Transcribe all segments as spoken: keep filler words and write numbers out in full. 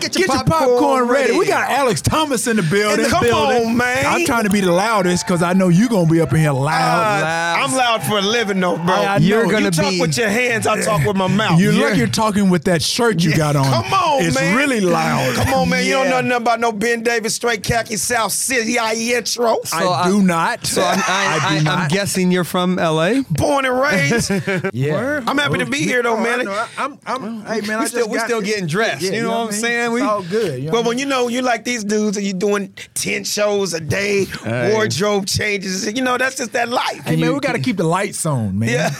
Get your, Get your popcorn, popcorn ready. ready. We got Alex Thomas in the building. Come building. on, man. I'm trying to be the loudest because I know you're going to be up in here loud, uh, loud. I'm loud for a living, though, bro. I, I you're going to you talk be... with your hands. I talk with my mouth. You look, you're talking with that shirt you yeah. got on. Come on, it's man. It's really loud. Come on, man. Yeah. You don't know nothing about no Ben Davis, straight khaki, South City, I intro. So I, I do not. So I'm, I, I, I do not. I'm guessing you're from L A? Born and raised. yeah. Word. I'm happy to be here, though, man. Hey, man, we're still getting dressed. You know what I'm saying? It's we, all good. You know but when I mean? you know you like these dudes and you're doing ten shows a day, hey. wardrobe changes, you know, that's just that life. Hey, man, we got to keep the lights on, man. Yeah.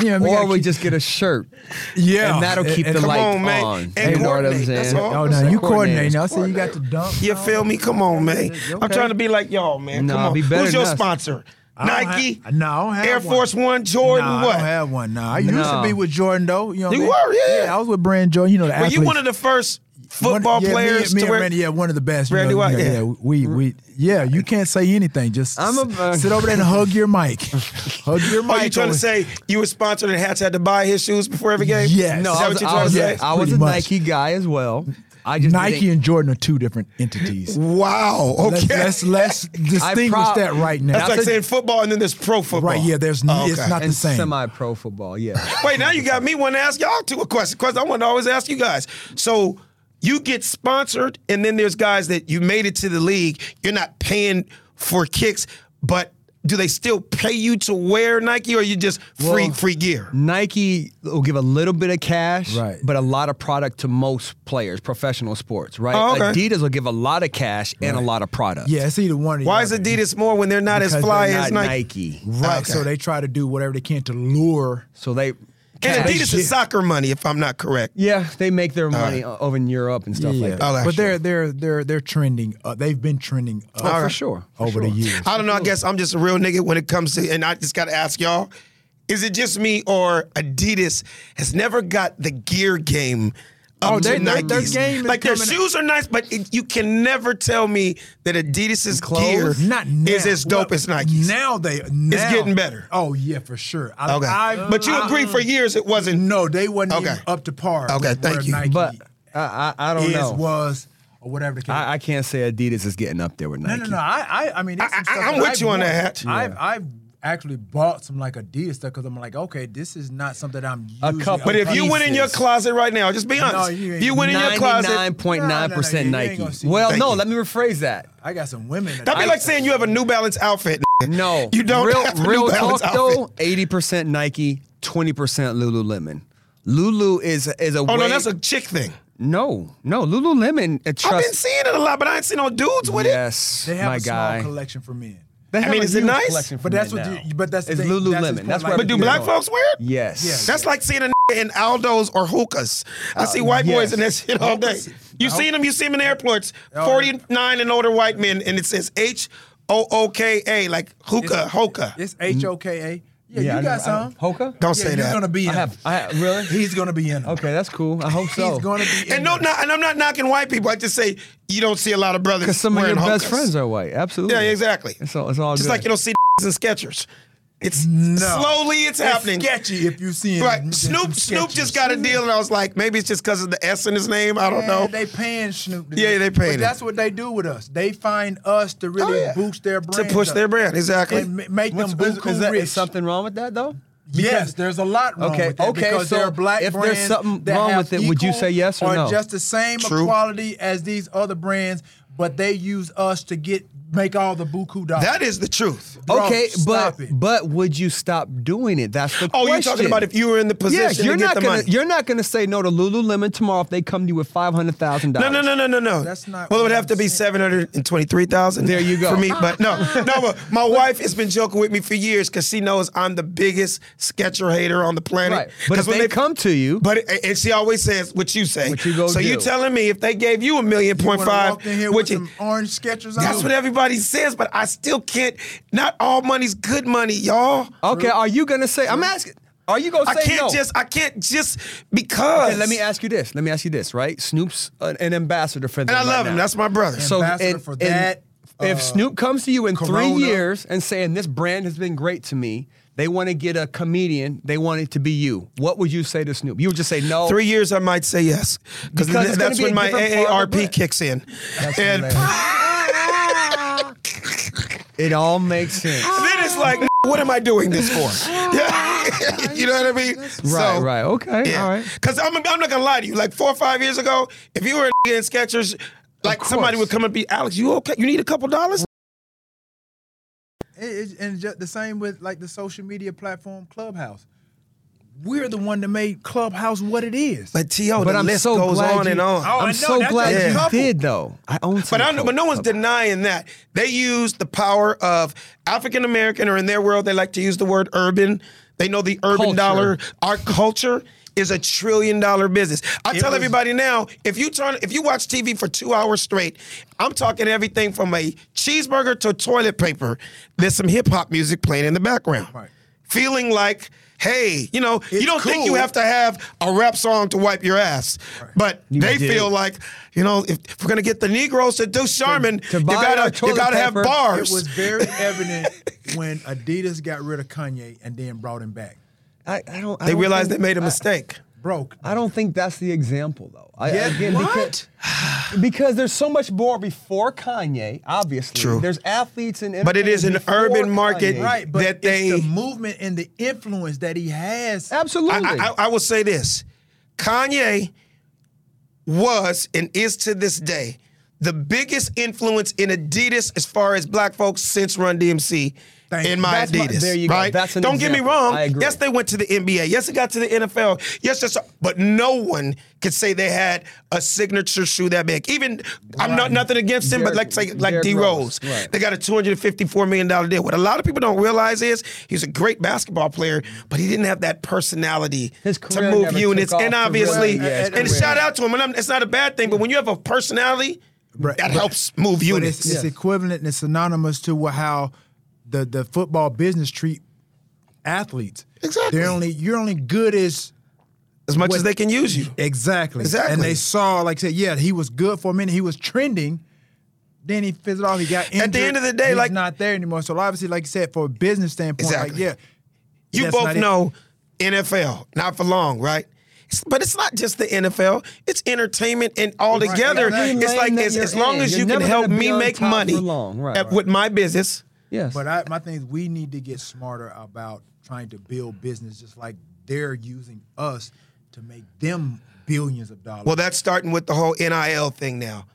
yeah we or we keep... just get a shirt. Yeah. And that'll keep and, and the lights on. on. And hey, coordinate. That's all. Oh, no, you coordinate. Now, so you got the dump. You feel me? Come on, man. Okay. I'm trying to be like y'all, man. No, Come on. Be better Who's your us. sponsor? Nike, have, no, I don't have Air Force One, one Jordan, no, what? I don't have one. No, I used no. to be with Jordan though. You know what you I mean? were, yeah. yeah. I was with Brand Jordan. You know, the well, athletes. you one of the first football one, yeah, players. Me, me to and Randy, yeah, one of the best. Randy, you know, you know, yeah. yeah, we, we, yeah. You can't say anything. Just I'm a, uh, sit over there and hug your mic. hug your mic. Are you trying to say you were sponsored and Hats had to buy his shoes before every game? Yes. No, is that I was, what you're trying to say? I was a Nike guy as well. I just Nike didn't. and Jordan are two different entities. Wow. Okay. Let's let's, let's distinguish prob- that right now. That's like saying football and then there's pro football. Right. Yeah. There's oh, okay. it's not and the same. Semi-pro football. Yeah. Wait. Now you got me wanting to ask y'all two a question. Because I want to always ask you guys. So you get sponsored, and then there's guys that you made it to the league. You're not paying for kicks, but do they still pay you to wear Nike, or you just free well, free gear? Nike will give a little bit of cash, right. but a lot of product to most players, professional sports, right? Oh, okay. Adidas will give a lot of cash right. and a lot of product. Yeah, it's either one or the Why other. is Adidas more when they're not because as fly not as Nike? Nike. Right, okay. So they try to do whatever they can to lure. So they... And Adidas is soccer money, if I'm not correct. Yeah, they make their money right. over in Europe and stuff yeah. like that. Oh, but they're they're they're they're trending. Uh, they've been trending up oh, for sure for over sure. the years. I don't know. I guess I'm just a real nigga when it comes to, and I just got to ask y'all: is it just me or Adidas has never got the gear game? Oh, they, their, their game like their shoes out. are nice, but it, you can never tell me that Adidas's gear Not is as dope well, as Nike's. Now they, now, it's getting better. Oh yeah, for sure. I, okay, I, but you I, agree. I, for years, it wasn't. No, they wasn't okay. even up to par. Okay, with thank where you. Nike but I, I, I don't is, know. Was or whatever the case. I, I can't say Adidas is getting up there with Nike. No, no, no. I, I, I mean, I, I, I'm with I've you on that. Hat. I've, yeah. I've. actually bought some like Adidas stuff because I'm like, okay, this is not something that I'm using. A couple but if pieces. you went in your closet right now, just be honest. No, you if you went in your closet. ninety-nine point nine percent Nike. Well, Thank no, you. let me rephrase that. I got some women. That'd be I, like saying you have a New Balance outfit. No. You don't real, have a real New Balance outfit. Though, eighty percent Nike, twenty percent Lululemon. Lulu is, is a Oh, way, no, that's a chick thing. No, no, Lululemon. Uh, trust, I've been seeing it a lot, but I ain't seen no dudes with yes, it. Yes, They have my a small guy. collection for men. I mean, is it nice? But that's what you, but that's it's they, Lululemon. That's, that's where but do black folks wear it? Yes. yes. That's like seeing a nigga in Aldo's or hookahs. I uh, see white yes. boys in that shit all day. You seen them? You see them in airports. forty-nine and older white men, and it says H O O K A, like hookah, hookah. It's H O K A. Yeah, yeah, you I got know, some. Hoka? Don't yeah, say that. He's going to be in I have, I have, Really? He's going to be in them. Okay, that's cool. I hope so. He's going to be in and, no, not, and I'm not knocking white people. I just say you don't see a lot of brothers wearing Because some of your Hokas. best friends are white. Absolutely. Yeah, exactly. It's all, it's all just good. Just like you don't see in Skechers. It's no. slowly it's, it's happening. Sketchy if you see it. Right. Snoop Snoop just got a deal, and I was like, maybe it's just because of the S in his name. I don't yeah, know. They paying Snoop. To yeah, they paying. But that's what they do with us. They find us to really oh, yeah. boost their brand. To push up. Their brand, exactly. And make What's, them buku is that, rich. Is something wrong with that though? Because yes, there's a lot wrong okay, with that. Okay, because so there are black if brands there's something that wrong have with it, would you say yes or no? Or just the same True. Equality as these other brands, but they use us to get make all the buku dollars. That is the truth. Bro, okay, but it. But would you stop doing it? That's the oh, question. Oh, you're talking about if you were in the position yes, you're to not get the gonna, money. You're not going to say no to Lululemon tomorrow if they come to you with five hundred thousand dollars. No, no, no, no, no, no. That's not well, it would have I'm to saying. Be seven hundred twenty-three thousand dollars there you go. For me, but no. No, my wife has been joking with me for years because she knows I'm the biggest sketcher hater on the planet. Right. But if when they, they come to you. But and she always says what you say. What you go so do. You're telling me if they gave you a million point five. Walk in here with some orange Skechers on. That's what everybody says, but I still can't. Not all money's good money, y'all. Okay, are you gonna say? I'm asking. Are you gonna say no? I can't no? just. I can't just because. Okay, let me ask you this. Let me ask you this. Right, Snoop's an, an ambassador for them. And I love right him. Now. That's my brother. So ambassador and, for that. And uh, if Snoop comes to you in Corona. three years and saying this brand has been great to me, they want to get a comedian. They want it to be you. What would you say to Snoop? You would just say no. Three years, I might say yes because th- that's when my A A R P kicks in. That's and. It all makes sense. And then it's like, what am I doing this for? Yeah. You know what I mean? Right, so, right. Okay, yeah. All right. Because I'm, I'm not going to lie to you. Like four or five years ago, if you were in Skechers, like somebody would come and be, Alex, you okay? You need a couple dollars? It, it, and just the same with like the social media platform Clubhouse. We're the one that made Clubhouse what it is. But T O, the I'm list so goes on you, and on. Oh, I'm so glad yeah. you did, though. I own but, I, but no one's okay. denying that. They use the power of African-American, or in their world, they like to use the word urban. They know the urban culture. Dollar. Our culture is a trillion-dollar business. I it tell was, everybody now, if you turn, if you watch T V for two hours straight, I'm talking everything from a cheeseburger to toilet paper. There's some hip-hop music playing in the background. Right. Feeling like... Hey, you know, it's you don't cool. think you have to have a rap song to wipe your ass. Right. But you they did. Feel like, you know, if, if we're going to get the Negroes to do Charmin, to, to you got to you gotta have bars. It was very evident when Adidas got rid of Kanye and then brought him back. I, I don't. I they don't realized think, they made a mistake. I, broke. I don't think that's the example, though. I, yeah, again, what? Because, because there's so much more before Kanye, obviously. True. There's athletes and but it is an urban market right, but that it's they the movement and the influence that he has. Absolutely. I, I, I will say this: Kanye was and is to this day the biggest influence in Adidas as far as black folks since Run D M C. In my That's Adidas, my, there you right? Go. That's an Don't example. Get me wrong. I agree. Yes, they went to the N B A. Yes, it got to the N F L. Yes, yes, but no one could say they had a signature shoe that big. Even right. I'm not nothing against him, Derek, but like say like D Rose, right. They got a two hundred fifty-four million dollars deal. What a lot of people don't realize is he's a great basketball player, but he didn't have that personality His to move units. And obviously, really, yeah, and really. Shout out to him. And I'm, it's not a bad thing, but when you have a personality, right. that right. helps move but units. It's, it's yes. equivalent and it's synonymous to how. The, the football business treat athletes. Exactly. They're only you're only good as as much what, as they can use you. Exactly. Exactly. And they saw, like I said, yeah, he was good for a minute. He was trending. Then he fizzled off. He got injured. At the end of the day, he's like not there anymore. So obviously, like you said, for a business standpoint, exactly. like yeah, you both know it. N F L not for long, right? But it's not just the N F L. It's entertainment and all right. together. Exactly. It's like as, as long in. As you you're can help me make money long. Right, at, right. with my business. Yes. But I, my thing is we need to get smarter about trying to build business just like they're using us to make them billions of dollars. Well, that's starting with the whole N I L thing now.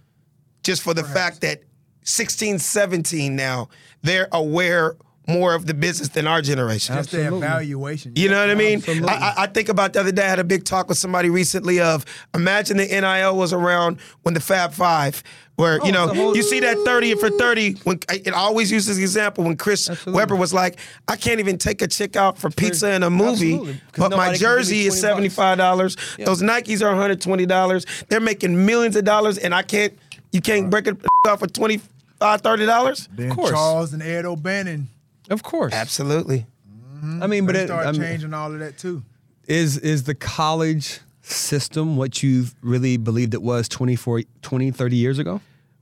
Just for the Perhaps. Fact that sixteen, seventeen now, they're aware more of the business than our generation. That's the evaluation. You know what I mean? I, I think about the other day, I had a big talk with somebody recently of, imagine the N I L was around when the Fab Five where, oh, you know, whole, you see that thirty for thirty. When it always uses the example when Chris absolutely. Webber was like, I can't even take a chick out for pizza in a movie, but my jersey is seventy-five dollars. Yeah. Those Nikes are one hundred twenty dollars. They're making millions of dollars, and I can't, you can't right. break it off for twenty-five dollars, thirty dollars? Then of course. Charles and Ed O'Bannon. Of course. Absolutely. Mm-hmm. I mean, but, but it started I mean, changing all of that too. Is is the college system what you really believed it was twenty, thirty years ago?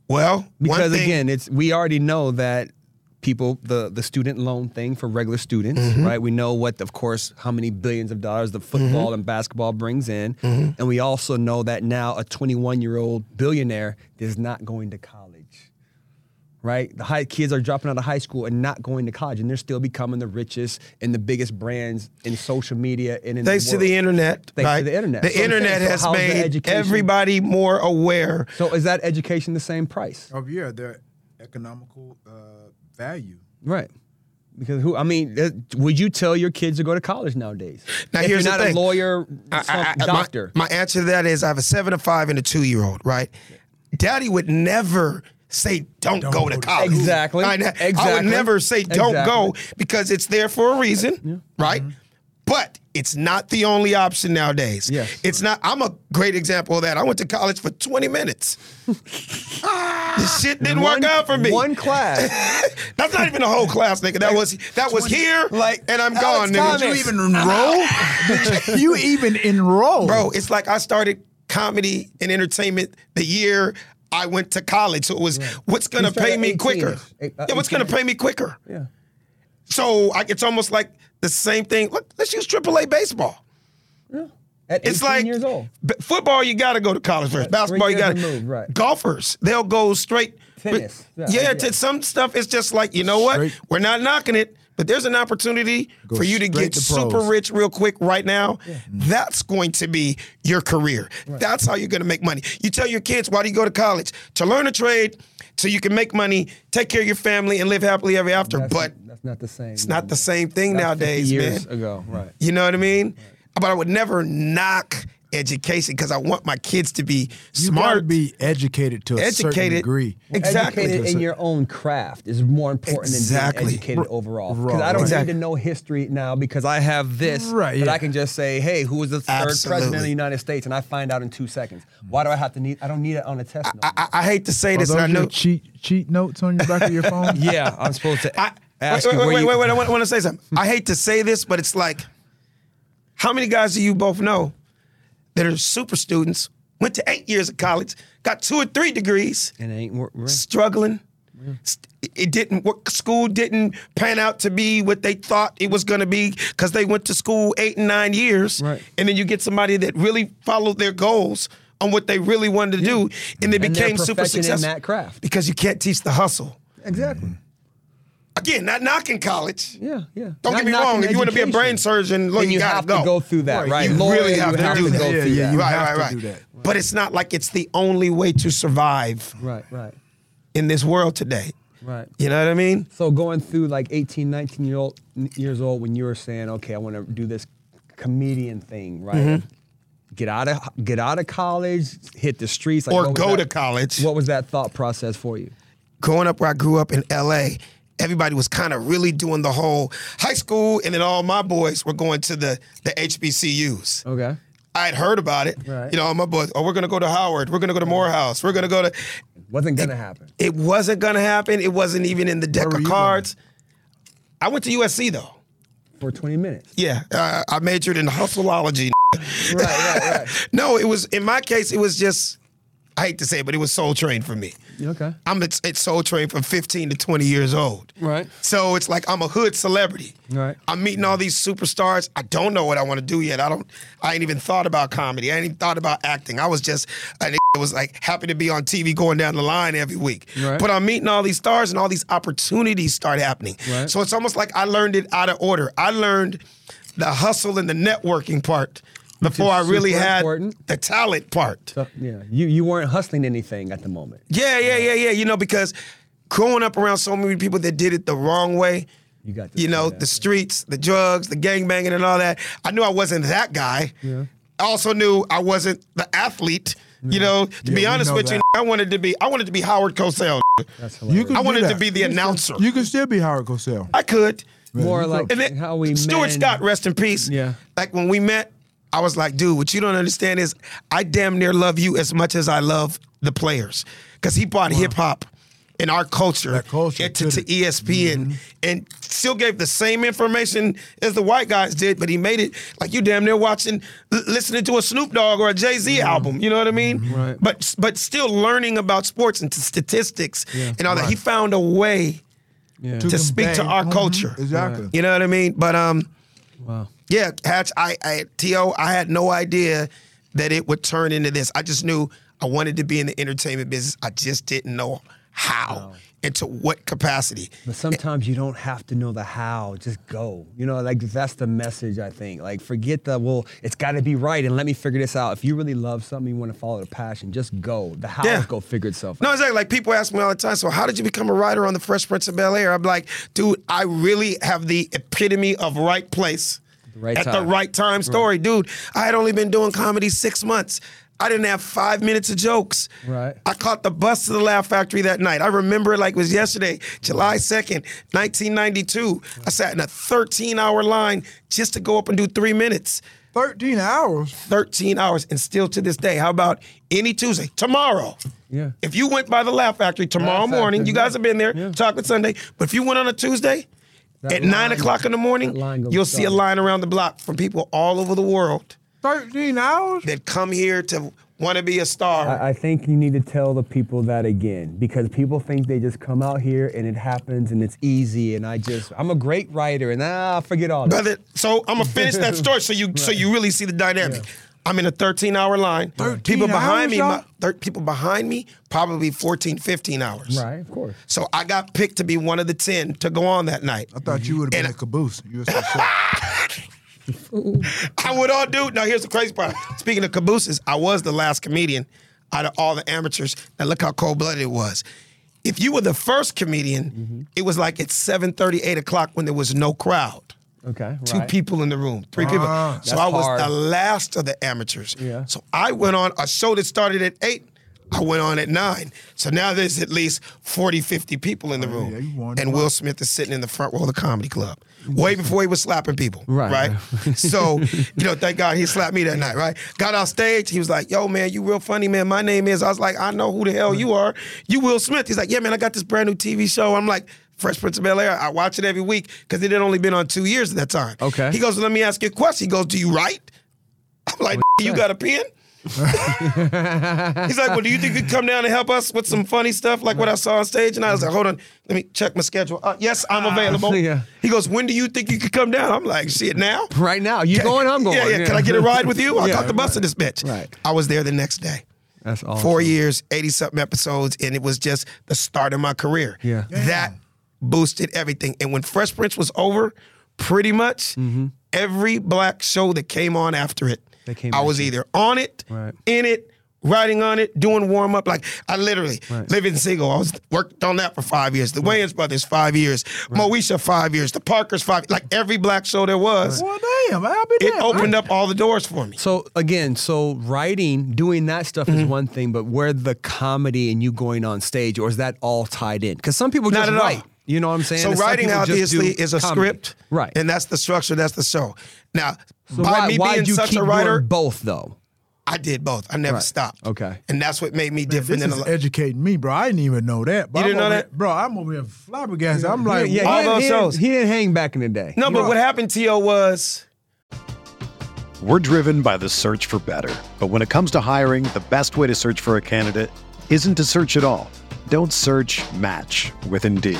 Well, because one thing, again, it's we already know that people, the, the student loan thing for regular students, mm-hmm. right? We know what, of course, how many billions of dollars the football mm-hmm. and basketball brings in. Mm-hmm. And we also know that now a twenty-one-year-old billionaire is not going to college, right? The high, kids are dropping out of high school and not going to college, and they're still becoming the richest and the biggest brands in social media and in Thanks the world. to the internet. Thanks right? to the internet. The so internet has so made everybody more aware. So is that education the same price? Oh, yeah, they're economical... Uh, value. Right. Because who, I mean, would you tell your kids to go to college nowadays? Now, if here's you're not the thing. a lawyer, I, I, doctor. My, my answer to that is I have a seven or five and a two year old, right? Daddy would never say, don't, don't go, go to college. Exactly. I, exactly. I would never say, don't exactly. go because it's there for a reason, yeah. right? Mm-hmm. But it's not the only option nowadays. Yes, it's right. not. I'm a great example of that. I went to college for twenty minutes. This shit didn't one, work out for me. One class. That's not even a whole class, nigga. That like, was that was here, like, and I'm Alex gone, nigga. Did you even enroll? Did you even enroll? Bro, it's like I started comedy and entertainment the year I went to college. So it was, right. what's going to pay me quicker? Eight, uh, yeah, what's going to pay me quicker? Yeah. So I, it's almost like the same thing. Look, let's use triple A baseball. Yeah. At eighteen it's like years old. B- football, you got to go to college first. Right. Basketball, you got to. Right. Golfers, they'll go straight. Tennis. But, yeah, yeah, yeah. T- some stuff it's just like, you know straight. what? We're not knocking it, but there's an opportunity go for you to get to super rich real quick right now. Yeah. That's going to be your career. Right. That's how you're going to make money. You tell your kids, why do you go to college? To learn a trade so you can make money, take care of your family, and live happily ever after. That's but that's not the same. It's no. not the same thing that's nowadays, years man. ago, right. You know what I mean? Right. But I would never knock education because I want my kids to be you smart. You be educated to a educated, certain degree. Well, exactly. Educated in your own craft is more important exactly. than being educated R- overall. Because I don't exactly. need to know history now because I have this. Right. But yeah. I can just say, hey, who was the third Absolutely. president of the United States? And I find out in two seconds. Why do I have to need, I don't need it on a test note. I, I, I hate to say Are this. Those and I know your cheat, cheat notes on the back of your phone? Yeah, I'm supposed to I, ask wait, you wait, wait, you, wait, wait, wait, I want to say something. I hate to say this, but it's like, how many guys do you both know that are super students, went to eight years of college, got two or three degrees, and it ain't work, right? struggling? Yeah. It didn't work. School didn't pan out to be what they thought it was going to be because they went to school eight and nine years, right. and then you get somebody that really followed their goals on what they really wanted to yeah. do, and they and became super successful in that craft because you can't teach the hustle. Exactly. Mm-hmm. Again, not knocking college. Yeah, yeah. Don't not get me wrong. If you want to be a brain surgeon, look, you, you gotta have go. to go through that, right? right? You Lord, really you have, have to do that. Yeah, yeah, you right, have right, to right. do that. Right. But it's not like it's the only way to survive. Right, right. In this world today. Right. You know what I mean? So going through like eighteen, nineteen year old, years old when you were saying, okay, I want to do this comedian thing, right? Mm-hmm. Get out of get out of college, hit the streets, like, or go that, to college. What was that thought process for you? Growing up where I grew up in L A, everybody was kind of really doing the whole high school, and then all my boys were going to the, the H B C Us. Okay. I had heard about it. Right. You know, all my boys, oh, we're going to go to Howard. We're going to go to Morehouse. We're going to go to... It wasn't going to happen. It wasn't going to happen. It wasn't even in the deck of cards. Going? I went to U S C, though. For twenty minutes. Yeah. Uh, I majored in hustleology. Right, right, right. No, it was... In my case, it was just... I hate to say it, but it was Soul Train for me. Okay. I'm at, at Soul Train from fifteen to twenty years old. Right. So it's like I'm a hood celebrity. Right. I'm meeting all these superstars. I don't know what I want to do yet. I don't. I ain't even thought about comedy. I ain't even thought about acting. I was just, I was like happy to be on T V going down the line every week. Right. But I'm meeting all these stars and all these opportunities start happening. Right. So it's almost like I learned it out of order. I learned the hustle and the networking part before I really had important. the talent part. So, yeah, you you weren't hustling anything at the moment. Yeah, yeah, yeah, yeah. You know, because growing up around so many people that did it the wrong way, you got you know, the streets, the drugs, the gangbanging and all that, I knew I wasn't that guy. Yeah. I also knew I wasn't the athlete. Yeah. You know, to yeah, be honest you know with that. you, I wanted to be I wanted to be Howard Cosell. That's hilarious. I wanted to be the you announcer. Still, you could still be Howard Cosell. I could. Really? More like then, how we met. Stuart Scott, rest in peace. Yeah. Like when we met, I was like, dude, what you don't understand is I damn near love you as much as I love the players. Because he brought wow. hip-hop and our culture, culture to, to E S P N mm-hmm. and still gave the same information as the white guys did, but he made it like you damn near watching, l- listening to a Snoop Dogg or a Jay-Z mm-hmm. album. You know what I mean? Mm-hmm. Right. But but still learning about sports and t- statistics yeah. and all right. that. He found a way yeah. to, to speak to our culture. Mm-hmm. Exactly. Right. You know what I mean? But um, wow. yeah, Hatch, I, I, T O, I had no idea that it would turn into this. I just knew I wanted to be in the entertainment business. I just didn't know how. Wow. And to what capacity? But sometimes you don't have to know the how. Just go. You know, like that's the message, I think. Like, forget the, well, it's got to be right and let me figure this out. If you really love something, you want to follow the passion, just go. The how yeah. go figure itself out. No, exactly. Like, people ask me all the time, so how did you become a writer on The Fresh Prince of Bel-Air? I'm like, dude, I really have the epitome of right place the right at time. the right time story. Right. Dude, I had only been doing comedy six months. I didn't have five minutes of jokes. Right. I caught the bus to the Laugh Factory that night. I remember it like it was yesterday, July second, nineteen ninety-two. I sat in a thirteen-hour line just to go up and do three minutes. thirteen hours? thirteen hours, and still to this day. How about any Tuesday? Tomorrow. Yeah. If you went by the Laugh Factory tomorrow Laugh morning, Factory, you guys yeah. have been there, yeah. Chocolate Sunday, but if you went on a Tuesday that at line, nine o'clock in the morning, you'll see a line around the block from people all over the world. thirteen hours? That come here to want to be a star. I, I think you need to tell the people that again, because people think they just come out here and it happens and it's easy and I just, I'm a great writer and ah, forget all that. Brother, so I'm going to finish that story so you right. so you really see the dynamic. Yeah. I'm in a thirteen-hour line. thirteen people behind hours, me, my, thir- people behind me, probably fourteen, fifteen hours. Right, of course. So I got picked to be one of the ten to go on that night. I thought you would have been a caboose. You were so short. I would all do. Now, here's the crazy part. Speaking of cabooses, I was the last comedian out of all the amateurs. Now, look how cold-blooded it was. If you were the first comedian, mm-hmm. it was like at seven thirty, eight o'clock when there was no crowd. Okay, Two right. people in the room, three ah, people. So I was hard. the last of the amateurs. Yeah. So I went on a show that started at eight. I went on at nine. So now there's at least forty, fifty people in the room. Oh, yeah, and Will Smith is sitting in the front row of the comedy club. Way before he was slapping people, right? right? So, you know, thank God he slapped me that night, right? Got off stage, he was like, yo, man, you real funny, man. My name is, I was like, I know who the hell you are. You Will Smith. He's like, yeah, man, I got this brand new T V show. I'm like, Fresh Prince of Bel-Air, I watch it every week because it had only been on two years at that time. Okay. He goes, well, let me ask you a question. He goes, do you write? I'm like, you got a pen? He's like, well, do you think you'd come down and help us with some funny stuff like what I saw on stage? And I was like, hold on, let me check my schedule. Uh, yes, I'm available. Uh, yeah. He goes, when do you think you could come down? I'm like, shit, now? Right now. You can, going, I'm going. Yeah, yeah, yeah. Can I get a ride with you? I yeah, caught the bus right. of this bitch. Right. I was there the next day. That's awesome. Four years, eighty-something episodes, and it was just the start of my career. Yeah. yeah. That boosted everything. And when Fresh Prince was over, pretty much mm-hmm. every black show that came on after it, I was either on it, right. in it, writing on it, doing warm-up. Like, I literally, right. Living Single, I was worked on that for five years. The right. Wayans Brothers, five years. Right. Moesha, five years. The Parkers, five. Like, every black show there was. Right. Well, damn, I'll be there. It opened right. up all the doors for me. So, again, so writing, doing that stuff mm-hmm. is one thing, but where the comedy and you going on stage, or is that all tied in? Because some people just write. All. You know what I'm saying? So, and writing, obviously, is a comedy. script. Right. And that's the structure, that's the show. Now, so by why, me why being you such keep a writer, both though, I did both. I never right. stopped. Okay, and that's what made me Man, different. This than is a lo- educating me, bro. I didn't even know that. But you I'm didn't know that, here, bro. I'm over here flabbergasted. Yeah. I'm like, yeah, yeah, all he, those he shows. Didn't, he didn't hang back in the day. No, You're but right. what happened, T O, was we're driven by the search for better. But when it comes to hiring, the best way to search for a candidate isn't to search at all. Don't search. Match with Indeed.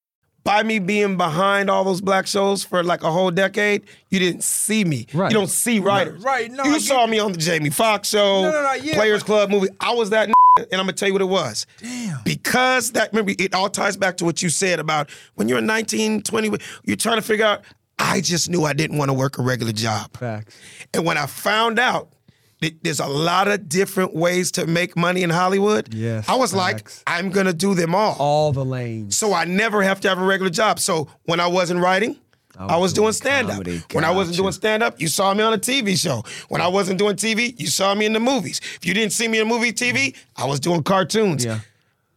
By me being behind all those black shows for like a whole decade, you didn't see me. Right. You don't see writers. Right. right. No, you I saw get... me on the Jamie Foxx show, no, no, no, yeah, Players but... Club movie. I was that n- and I'm going to tell you what it was. Damn. Because that, remember, it all ties back to what you said about when you're nineteen, twenty, you're trying to figure out, I just knew I didn't want to work a regular job. Facts. And when I found out that there's a lot of different ways to make money in Hollywood, yes, I was facts. like, I'm going to do them all. All the lanes. So I never have to have a regular job. So when I wasn't writing, I was, I was doing, doing stand-up. When I wasn't you. doing stand-up, you saw me on a T V show. When I wasn't doing T V, you saw me in the movies. If you didn't see me in movie T V, I was doing cartoons. Yeah.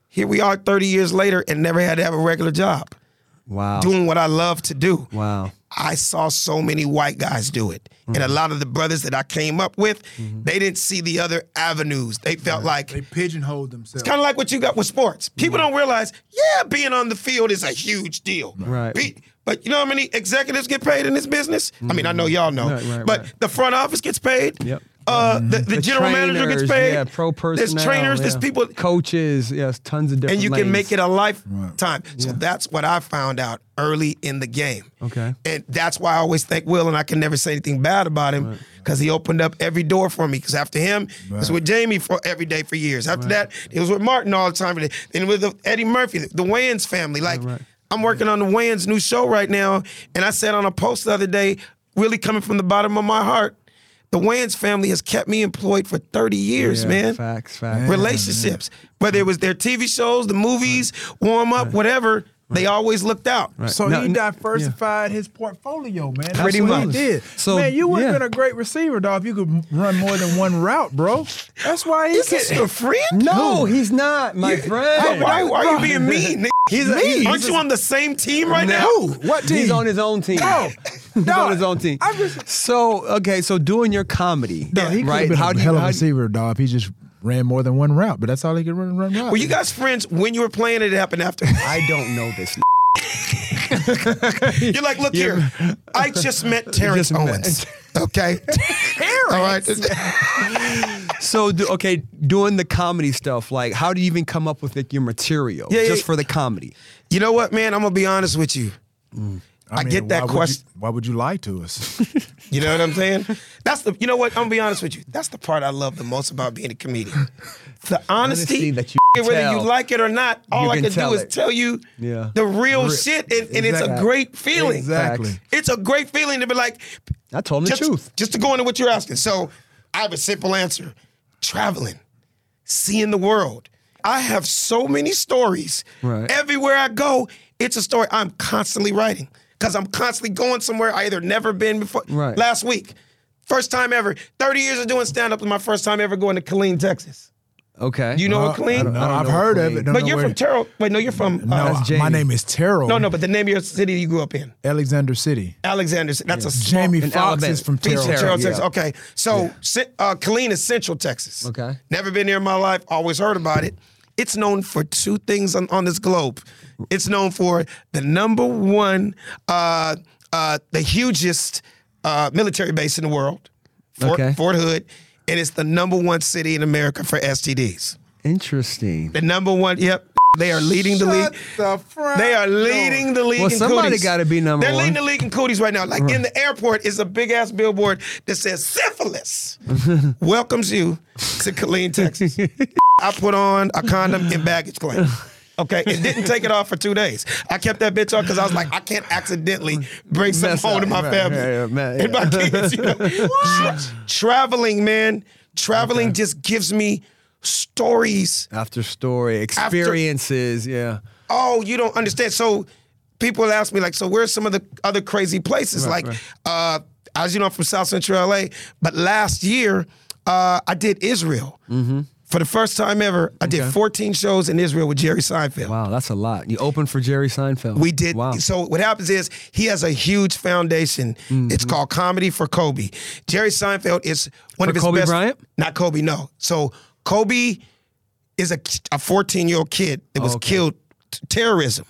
Here we are thirty years later and never had to have a regular job. Wow. Doing what I love to do. Wow. I saw so many white guys do it. Mm-hmm. And a lot of the brothers that I came up with, mm-hmm. they didn't see the other avenues. They felt right. like... They pigeonholed themselves. It's kind of like what you got with sports. People yeah. don't realize, yeah, being on the field is a huge deal. Right. Be- but you know how many executives get paid in this business? Mm-hmm. I mean, I know y'all know. Right, right, but right. the front office gets paid. Yep. Uh, mm-hmm. the, the, the general trainers, manager gets paid. Yeah, pro personnel. There's trainers, yeah. there's people. Coaches, yes, tons of different And you lanes. can make it a lifetime. Right. So yeah. that's what I found out early in the game. Okay. And that's why I always thank Will, and I can never say anything bad about him because right. he opened up every door for me. Because after him, right. it was with Jamie for every day for years. After right. that, it was with Martin all the time. Then with the, Eddie Murphy, the, the Wayans family. Like, yeah, right. I'm working yeah. on the Wayans' new show right now, and I said on a post the other day, really coming from the bottom of my heart, the Wayans family has kept me employed for thirty years, yeah, man. Facts, facts. Relationships. Yeah, yeah. Whether it was their T V shows, the movies, warm up, right. whatever, right. they always looked out. Right. So now, he diversified yeah. his portfolio, man. That's Pretty what much. he did. So, man, you would have yeah. been a great receiver, though, if you could run more than one route, bro. That's why he's a friend? No, he's not, my yeah. friend. Why, why are you being mean, nigga? He's a, he's, Aren't he's you a, on the same team right now? Who? What team? He's on his own team. No. He's no. on his own team. I'm just, so, okay, so doing your comedy, no, he right? Been how do you hell of a receiver, dog? He just ran more than one route, but that's all he could run. Run route. Were you guys friends when you were playing? It happened after. I don't know this. You're like, look You're, here, I just met Terrence just Owens. Met. Okay, Terrence. All right. So, do, okay, doing the comedy stuff, like, how do you even come up with like, your material yeah, just yeah. for the comedy? You know what, man? I'm going to be honest with you. Mm. I, I mean, get that question. Why would you lie to us? You know what I'm saying? That's the. You know what? I'm going to be honest with you. That's the part I love the most about being a comedian. The honesty, honesty that you whether tell. you like it or not, all I can, can do is it. tell you yeah. the real Re- shit, and, and exactly. it's a great feeling. Exactly. It's a great feeling to be like, I told him just, the truth. Just to go into what you're asking. So, I have a simple answer. Traveling, seeing the world. I have so many stories. Right. Everywhere I go, it's a story. I'm constantly writing because I'm constantly going somewhere I either never been before. Right. Last week, first time ever. thirty years of doing stand-up was my first time ever going to Killeen, Texas. Okay. You know well, what Killeen? No, I've heard Killeen. of it. Don't but you're where... from Terrell. Wait, no, you're from... No, uh, that's Jamie. My name is Terrell. No, no, but the name of your city you grew up in. Alexander City. Alexander City. That's yeah. a small... Jamie Foxx is from Terrell. Terrell, Terrell yeah. Texas. Okay. So, yeah. uh, Killeen is Central Texas. Okay. Never been there in my life. Always heard about it. It's known for two things on, on this globe. It's known for the number one, uh, uh, the hugest uh, military base in the world. Fort, okay. Fort Hood. And it's the number one city in America for S T Ds. Interesting. The number one, yep. They are leading Shut the league. The they are leading door. the league well, in cooties. Well, somebody got to be number They're one. They're leading the league in cooties right now. Like right. in the airport is a big-ass billboard that says syphilis welcomes you to Killeen, Texas. I put on a condom and baggage claim. Okay, it didn't take it off for two days. I kept that bitch on because I was like, I can't accidentally bring something home to my right, family right, right, man, yeah. and my kids. You know? What? Traveling, man. Traveling okay. just gives me stories. After story, experiences, After, yeah. Oh, you don't understand. So people ask me, like, so where's some of the other crazy places? Right, like, right. Uh, as you know, I'm from South Central L A, but last year uh, I did Israel. Mm-hmm. For the first time ever, I okay. did fourteen shows in Israel with Jerry Seinfeld. Wow, that's a lot. You opened for Jerry Seinfeld. We did. Wow. So what happens is he has a huge foundation. Mm-hmm. It's called Comedy for Kobe. Jerry Seinfeld is one for of his Kobe best. Kobe Bryant? Not Kobe, no. So Kobe is a, a fourteen-year-old kid that was oh, okay. killed t- terrorism.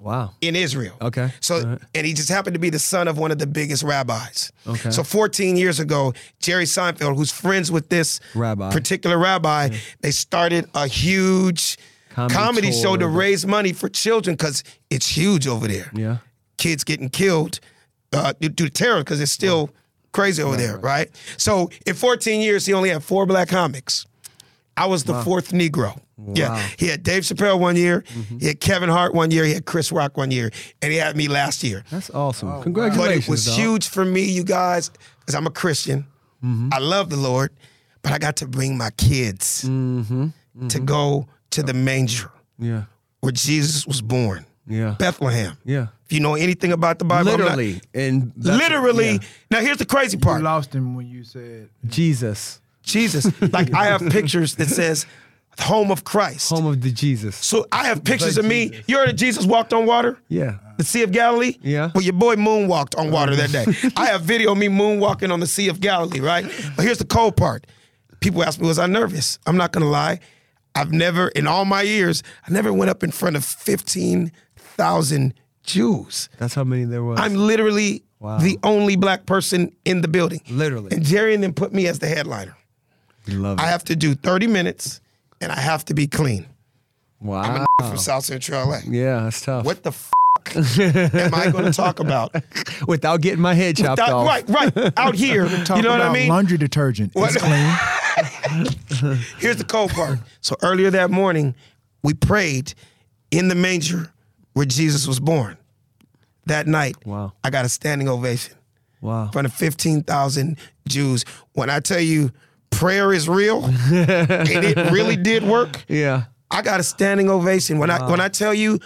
Wow. In Israel. Okay. So, right. and he just happened to be the son of one of the biggest rabbis. Okay. So fourteen years ago, Jerry Seinfeld, who's friends with this rabbi. particular rabbi, yeah. they started a huge comedy, comedy show to raise money for children because it's huge over there. Yeah. Kids getting killed uh, due to terror because it's still yeah. crazy over right, there, right. right? So in fourteen years, he only had four black comics. I was the wow. fourth Negro. Wow. Yeah, he had Dave Chappelle one year, mm-hmm. he had Kevin Hart one year, he had Chris Rock one year, and he had me last year. That's awesome. Oh, congratulations. But it was dog. huge for me, you guys, because I'm a Christian. Mm-hmm. I love the Lord, but I got to bring my kids mm-hmm. Mm-hmm. to go to the manger yeah. where Jesus was born. Yeah. Bethlehem. Yeah. If you know anything about the Bible. Literally. Not, in literally. Yeah. Now, here's the crazy part. You lost him when you said Jesus. Jesus. Like, I have pictures that says, home of Christ. Home of the Jesus. So I have pictures of me. You heard of Jesus walked on water? Yeah. The Sea of Galilee? Yeah. Well, your boy moonwalked on water that day. I have video of me moonwalking on the Sea of Galilee, right? But here's the cold part. People ask me, was I nervous? I'm not going to lie. I've never, in all my years, I never went up in front of fifteen thousand Jews. That's how many there was. I'm literally wow. the only black person in the building. Literally. And Jerry and them put me as the headliner. Love it. I have to do thirty minutes, and I have to be clean. Wow. I'm a from South Central L A. Yeah, that's tough. What the f*** am I going to talk about? Without getting my head chopped Without, off. Right, right. Out here. Talk you know about what I mean? Laundry detergent is clean. Here's the cold part. So earlier that morning, we prayed in the manger where Jesus was born. That night, wow. I got a standing ovation. Wow. In front of fifteen thousand Jews. When I tell you, prayer is real, and it really did work. Yeah, I got a standing ovation when wow. I when I tell you,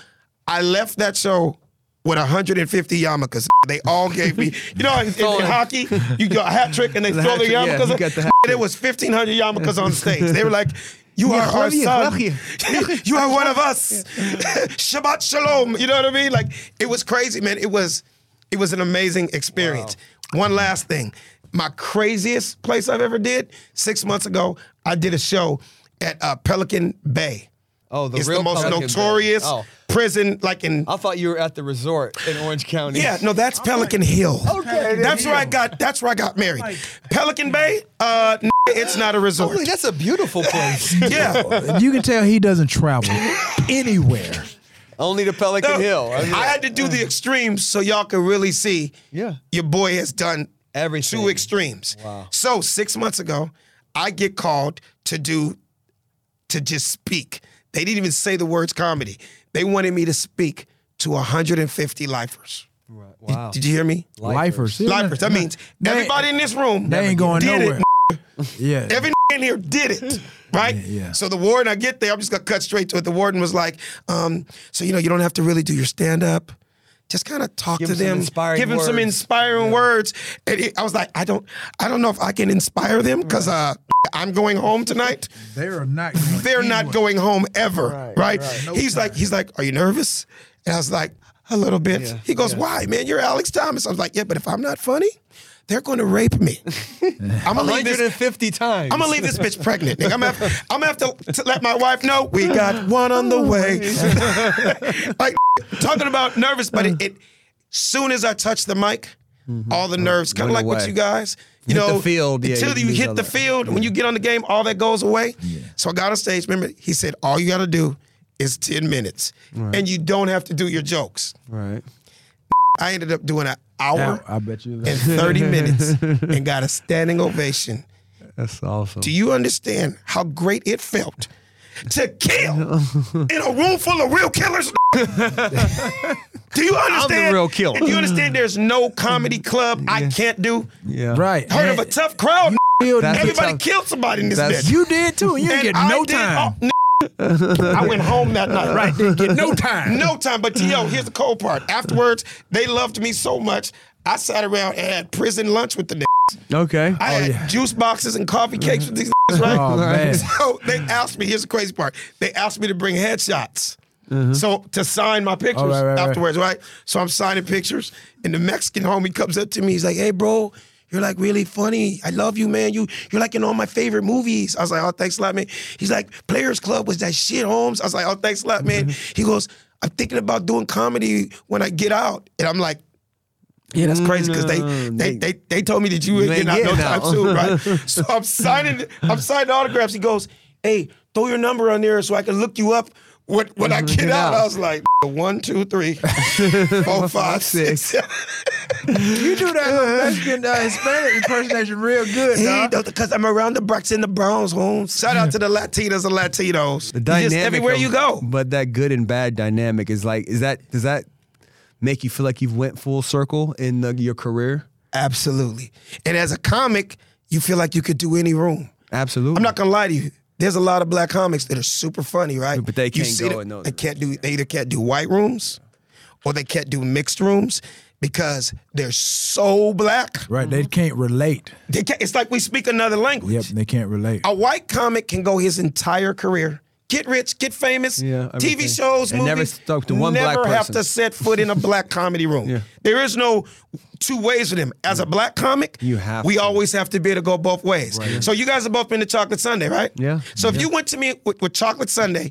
I left that show with one hundred fifty yarmulkes. They all gave me, you know, in, in, in hockey, you got a hat trick and they the throw the yarmulkes. Yeah, got the hat and it was fifteen hundred yarmulkes on stage. They were like, "You are our son. You are one of us." Shabbat shalom. You know what I mean? Like, it was crazy, man. It was, it was an amazing experience. Wow. One last thing. My craziest place I've ever did, six months ago, I did a show at uh, Pelican Bay. Oh, the it's real the most Pelican notorious oh. prison, like in... I thought you were at the resort in Orange County. Yeah, no, that's Pelican right. Hill. Okay. That's where I got That's where I got married. Like, Pelican Bay, uh, n- it's not a resort. Like, that's a beautiful place. Yeah. You can tell he doesn't travel anywhere. Only to Pelican no, Hill. I, mean, I had to do uh, the extremes so y'all can really see yeah. your boy has done... Everything. Two extremes. Wow. So six months ago, I get called to do, to just speak. They didn't even say the words comedy. They wanted me to speak to one hundred fifty lifers. Right. Wow. Did, did you hear me? Lifers. Lifers. Yeah. Lifers. That means they, everybody in this room they ain't going did nowhere. It. Yeah. Every in here did it. Right? Yeah, yeah. So the warden, I get there, I'm just going to cut straight to it. The warden was like, um, so, you know, you don't have to really do your stand-up. Just kind of talk give to them, give them words. some inspiring yeah. words. And it, I was like, I don't, I don't know if I can inspire them because uh, I'm going home tonight. They are not. Going They're anywhere. not going home ever, right? right? right. No he's time. like, he's like, are you nervous? And I was like, a little bit. Yeah. He goes, yeah. why, man? You're Alex Thomas. I was like, yeah, but if I'm not funny, they're going to rape me. I'm gonna leave this, one hundred fifty times. I'm going to leave this bitch pregnant. Nigga. I'm going to have to, to let my wife know we got one on the way. Like, talking about nervous, but it, it soon as I touch the mic, mm-hmm. all the nerves, kind of like away. With you guys. You hit know, the field, yeah, until you hit the that. field, yeah. when you get on the game, all that goes away. Yeah. So I got on stage. Remember, he said, all you got to do is ten minutes. Right. And you don't have to do your jokes. Right. I ended up doing an hour I bet you and thirty minutes and got a standing ovation. That's awesome. Do you understand how great it felt to kill in a room full of real killers? Do you understand? I'm the real killer. Do you understand there's no comedy club yeah. I can't do? Yeah. Right. Heard and of a tough crowd. Everybody tough. killed somebody in this bitch. You did too. You didn't get no did, time. Oh, I went home that night, right? Didn't get no time. No time. But T O, here's the cold part. Afterwards, they loved me so much, I sat around and had prison lunch with the niggas. Okay. I oh, had yeah. juice boxes and coffee cakes with these That's right. Oh, man. So they asked me, here's the crazy part, they asked me to bring headshots. Mm-hmm. So to sign my pictures oh, right, right, afterwards, right. right? So I'm signing pictures, and the Mexican homie comes up to me. He's like, "Hey, bro, you're like really funny. I love you, man. You you're like in all my favorite movies." I was like, "Oh, thanks a lot, man." He's like, "Players Club was that shit, Holmes." I was like, "Oh, thanks a lot, man." Mm-hmm. He goes, "I'm thinking about doing comedy when I get out," and I'm like, yeah, that's crazy because they, they they they told me that you ain't getting out no time soon, right? So I'm signing I'm signing autographs. He goes, "Hey, throw your number on there so I can look you up. When, when I get out, out, I was like, one, two, three, four, five, six." You do that Mexican uh, Hispanic impersonation real good, dog. Hey, because I'm around the Bucks and the Browns, homes. Shout out to the Latinas and Latinos. The dynamic, just everywhere you go. But that good and bad dynamic is like, is that does that make you feel like you've went full circle in the, your career? Absolutely. And as a comic, you feel like you could do any room. Absolutely. I'm not gonna lie to you. There's a lot of black comics that are super funny, right? But they can't go in those. They can't do. They either can't do white rooms, or they can't do mixed rooms because they're so black. Right, they can't relate. They can't, it's like we speak another language. Yep, they can't relate. A white comic can go his entire career, get rich, get famous, yeah, T V shows, and movies, never stuck to one black person. Never have to set foot in a black comedy room. Yeah. There is no two ways for them. As a black comic, you have we to. always have to be able to go both ways. Right. So you guys have both been to Chocolate Sunday, right? Yeah. So if yeah. you went to me with, with Chocolate Sunday,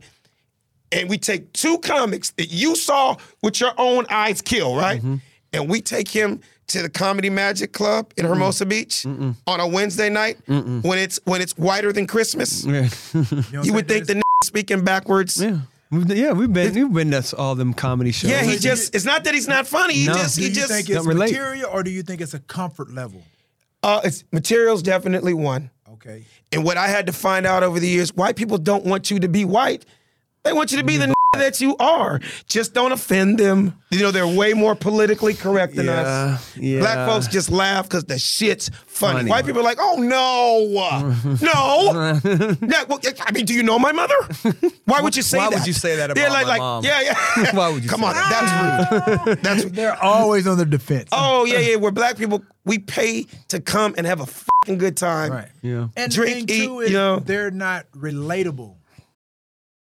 and we take two comics that you saw with your own eyes kill, right? Mm-hmm. And we take him to the Comedy Magic Club in Hermosa mm. Beach Mm-mm. on a Wednesday night Mm-mm. when it's when it's whiter than Christmas. Yeah. you, you would think the n- speaking backwards. Yeah. Yeah, we've been we've been to all them comedy shows. Yeah, he just it's not that he's not funny. He no. just he just think it's material, or do you think it's a comfort level? Uh, it's material's definitely one. Okay. And what I had to find out over the years, white people don't want you to be white. They want you to be the n- that you are. Just don't offend them. You know, they're way more politically correct than yeah, us. Yeah. Black folks just laugh because the shit's funny. funny. White people are like, "Oh, no. no. Yeah, well, I mean, do you know my mother? Why would you say Why that? Why would you say that about they're like, my like, mom? Yeah, yeah. Why would you Come say on, that? That's rude. That's rude. They're always on the defense. Oh, yeah, yeah. We're black people. We pay to come and have a fucking good time. Right. Yeah. And drink, the thing, eat, too, is you know, they're not relatable.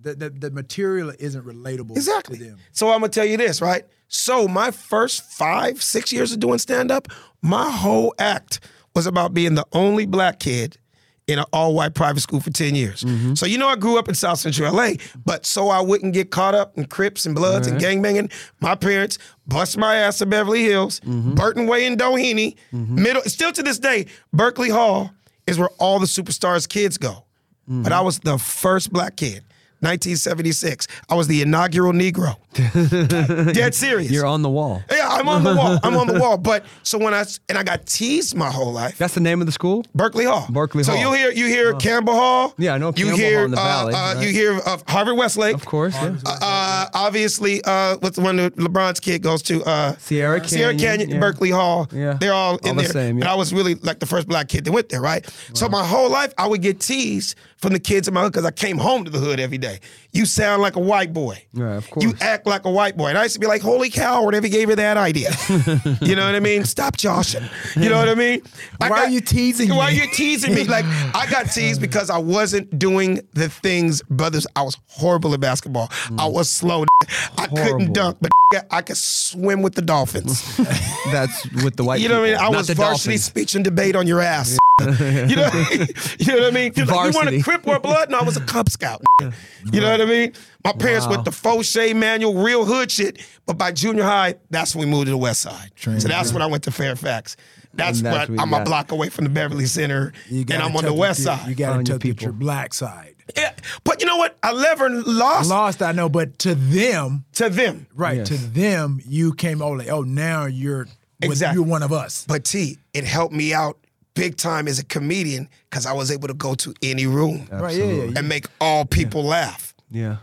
The, the, the material isn't relatable exactly. to them. So I'm going to tell you this, right? So my first five, six years of doing stand-up, my whole act was about being the only black kid in an all-white private school for ten years. Mm-hmm. So you know I grew up in South Central L A, but so I wouldn't get caught up in Crips and Bloods right. and gangbanging, my parents bust my ass to Beverly Hills, mm-hmm. Burton Way and Doheny, mm-hmm. middle, still to this day, Berkeley Hall is where all the superstars' kids go. Mm-hmm. But I was the first black kid. nineteen seventy-six. I was the inaugural Negro. Dead serious. You're on the wall. Yeah, I'm on the wall. I'm on the wall. But so when I and I got teased my whole life. That's the name of the school? Berkeley Hall. Berkeley Hall. So you hear you hear oh. Campbell Hall. Yeah, I know Campbell you hear, Hall in the Valley. Uh, uh, right? You hear of Harvard Westlake. Of course. Yeah. Uh, obviously, uh, what's the one that LeBron's kid goes to? Uh, Sierra Canyon. Sierra Canyon, yeah. Berkeley Hall. Yeah. They're all in all the there. Same, yeah. And I was really like the first black kid that went there, right? Wow. So my whole life I would get teased from the kids in my hood because I came home to the hood every day. You sound like a white boy. Yeah, of course. You act like a white boy. And I used to be like, holy cow, whatever gave her that idea. You know what I mean? Stop joshing. You know what I mean? I why got, are you teasing why me? Why are you teasing me? Like, I got teased because I wasn't doing the things, brothers. I was horrible at basketball. Mm. I was slow. I couldn't dunk, but I could swim with the dolphins. That's with the white You know what I mean? I was varsity dolphins. Speech and debate on your ass. Yeah. You know, you know what I mean? Like, you want a Crip or Blood? No, I was a Cub Scout. You right. know what I mean? My parents wow. went the Fauché manual, real hood shit. But by junior high, that's when we moved to the West Side. True. So that's yeah. when I went to Fairfax. That's, that's when I'm a block away from the Beverly Center, and I'm on the West your, Side. You got to touch your black side. Yeah, but you know what? I never lost. Lost, I know, but to them. To them. Right, yes. to them, you came over like, oh, now you're, with, exactly. you're one of us. But T, it helped me out. big time as a comedian because I was able to go to any room right, yeah, yeah, yeah. and make all people yeah. laugh. Yeah.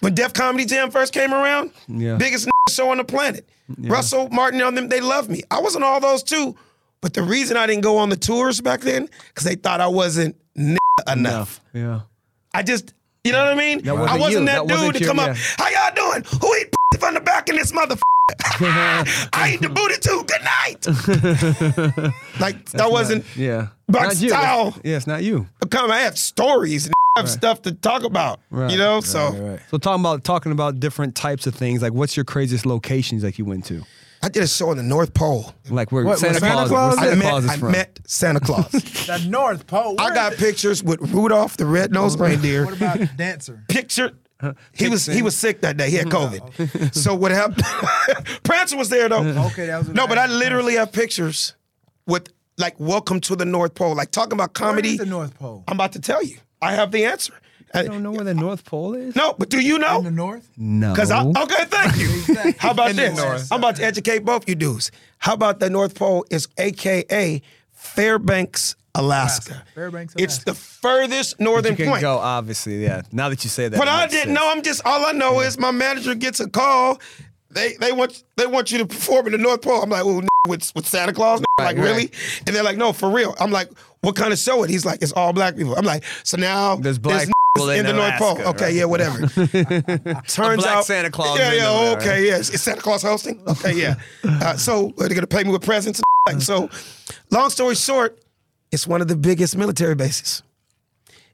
When Def Comedy Jam first came around, yeah. biggest show on the planet. Yeah. Russell, Martin, and them, they loved me. I wasn't all those too, but the reason I didn't go on the tours back then because they thought I wasn't n- enough. Yeah. I just, you know what I mean? Wasn't I wasn't you. that, that dude wasn't to you, come yeah. up, how y'all doing? Who eat p- from the back in this motherfucker? I eat the booty too. Good night. Like That's that not, wasn't yeah. my style. That's, yeah, it's not you. Come, I have stories. And I have right. stuff to talk about. Right. You know, right, so right, right. so talking about talking about different types of things. Like, what's your craziest locations like you went to? I did a show in the North Pole. Like where what, Santa, Santa Claus, Claus, where Santa met, Claus is from. I met Santa Claus. The North Pole. I got pictures with Rudolph the Red-Nosed Reindeer. What about the dancer? Picture. Huh? He was he was sick that day. He had COVID. Oh, okay. So what happened? Prancer was there though. Okay, that was no, but I literally have pictures with like "Welcome to the North Pole." Like talking about comedy. Where is the North Pole? I'm about to tell you. I have the answer. You don't know where the North Pole is? No, but do you know? In the North? No. Because I okay, thank you. Exactly. How about In this? North. I'm about to educate both you dudes. How about the North Pole is A K A Fairbanks, Alaska. Alaska. Fairbanks, Alaska. It's the furthest northern point. You can point. go, obviously, yeah. Now that you say that. But I didn't sense. know. I'm just, all I know yeah. is my manager gets a call. They they want they want you to perform in the North Pole. I'm like, oh, n- with, with Santa Claus? N-? Right, like, right. really? And they're like, no, for real. I'm like, what kind of show it? He's like, it's all black people. I'm like, so now there's black there's people n- in, in the Alaska, North Pole. Okay, right? yeah, whatever. Turns black out. Santa Claus. Yeah, yeah, oh, okay, right? yeah. Is Santa Claus hosting? Okay, yeah. Uh, so are they going to pay me with presents? Like, so long story short, it's one of the biggest military bases.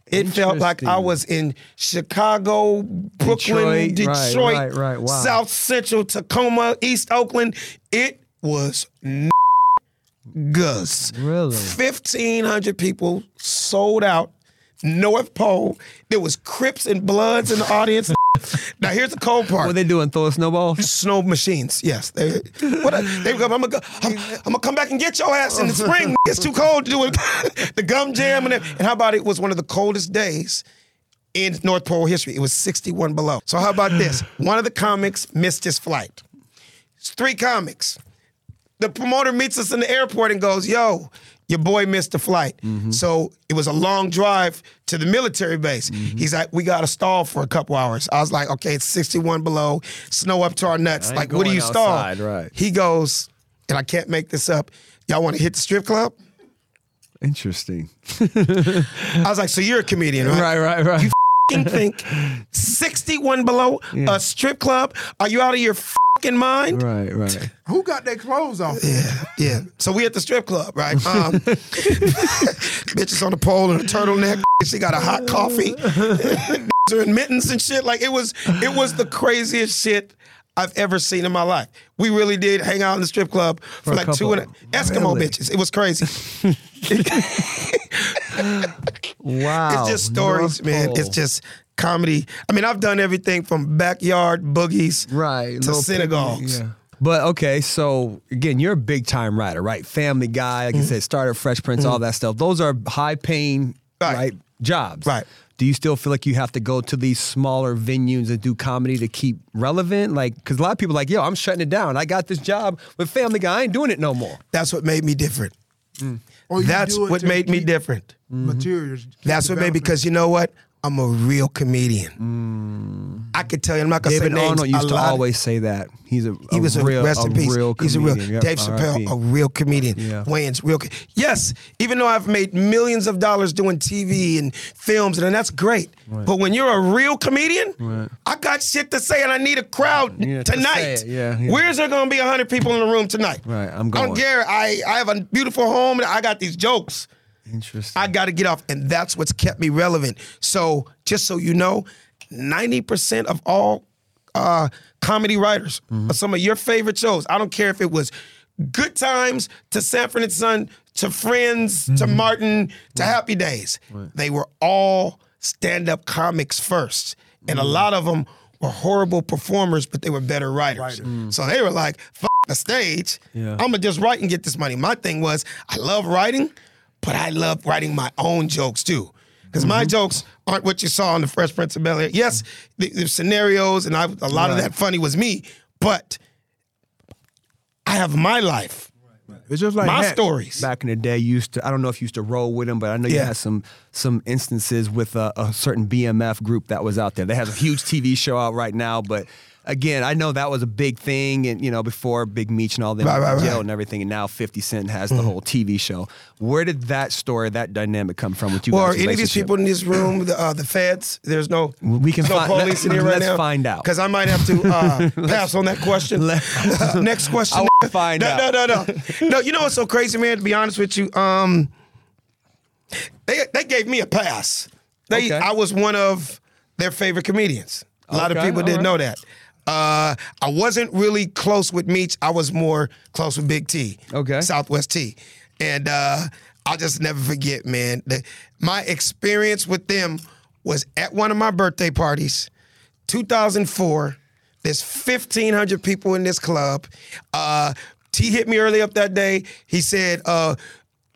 It felt like I was in Chicago, Brooklyn, Detroit, Detroit right, right, right. Wow. South Central, Tacoma, East Oakland. It was n- gus. Really? fifteen hundred people sold out, North Pole. There was Crips and Bloods in the audience. Now, here's the cold part. What are they doing, throwing snowballs? Snow machines, yes. They, what a, they go, I'm going to come back and get your ass in the spring. It's too cold to do it. The gum jam. And, and how about it was one of the coldest days in North Pole history. It was sixty-one below. So how about this? One of the comics missed his flight. It's three comics. The promoter meets us in the airport and goes, yo, your boy missed the flight. Mm-hmm. So it was a long drive to the military base. Mm-hmm. He's like, we got to stall for a couple hours. I was like, okay, it's sixty-one below, snow up to our nuts. Like, what do you outside, stall? Right. He goes, and I can't make this up, y'all want to hit the strip club? Interesting. I was like, so you're a comedian, right? Right, right, right. You f***ing think sixty-one below, yeah. a strip club? Are you out of your f***? In mind, right, right. Who got their clothes off? Yeah, yeah. So we at the strip club, right? Um, bitches on the pole and a turtleneck. She got a hot coffee. They're in mittens and shit. Like it was, it was the craziest shit I've ever seen in my life. We really did hang out in the strip club for, for like two and a, Eskimo really? bitches. It was crazy. Wow. It's just stories, man. It's just. Comedy. I mean, I've done everything from backyard boogies right, to synagogues. Yeah. But okay, so again, you're a big time writer, right? Family Guy, like mm-hmm. you said, started Fresh Prince, mm-hmm. all that stuff. Those are high paying right. right jobs. Right. Do you still feel like you have to go to these smaller venues and do comedy to keep relevant? Like, because a lot of people are like, yo, I'm shutting it down. I got this job with Family Guy. I ain't doing it no more. That's what made me different. Mm. That's what made me different. Materials. That's what made because you know what? I'm a real comedian. Mm. I could tell you, I'm not going to say names. David Arnold used to always say that. He's a, a, he was a, real, rest in peace. a real comedian. He's a real, yep. Dave Chappelle, a real comedian. Yeah. Wayne's real. Yes, even though I've made millions of dollars doing T V and films, and that's great. Right. But when you're a real comedian, right. I got shit to say and I need a crowd yeah, tonight. To yeah, yeah. Where's there going to be one hundred people in the room tonight? Right, I'm going. I don't care. I, I have a beautiful home and I got these jokes. Interesting. I got to get off, and that's what's kept me relevant. So, just so you know, ninety percent of all uh, comedy writers mm-hmm. are some of your favorite shows. I don't care if it was Good Times to Sanford and Son to Friends mm-hmm. to Martin to right. Happy Days. Right. They were all stand-up comics first, and mm-hmm. a lot of them were horrible performers, but they were better writers. Writer. Mm-hmm. So they were like, "F the stage. Yeah. I'm going to just write and get this money." My thing was, I love writing. But I love writing my own jokes, too. Because mm-hmm. my jokes aren't what you saw on The Fresh Prince of Bel-Air. Yes, the, the scenarios and I, a lot right. of that funny was me. But I have my life. Right. It's just like my hat. Stories. Back in the day, you used to, I don't know if you used to roll with them, but I know you yeah. had some some instances with a, a certain B M F group that was out there. They have a huge T V show out right now, but again, I know that was a big thing, and you know, before Big Meech and all them right, right, jail right. and everything, and now fifty Cent has the mm. whole T V show. Where did that story, that dynamic come from with you well, guys? Or any of these people in this room, the, uh, the feds, there's no, we can no find, police in here right let's now. Let's find out. Because I might have to uh, pass on that question. uh, next question. I want to find no, out. No, no, no. No, you know what's so crazy, man? To be honest with you, um, they, they gave me a pass. They, okay. I was one of their favorite comedians. A lot okay, of people didn't right. know that. Uh, I wasn't really close with Meech. I was more close with Big T. Okay. Southwest T. And uh, I'll just never forget, man. The, my experience with them was at one of my birthday parties, two thousand four. There's fifteen hundred people in this club. Uh, T hit me early up that day. He said, uh,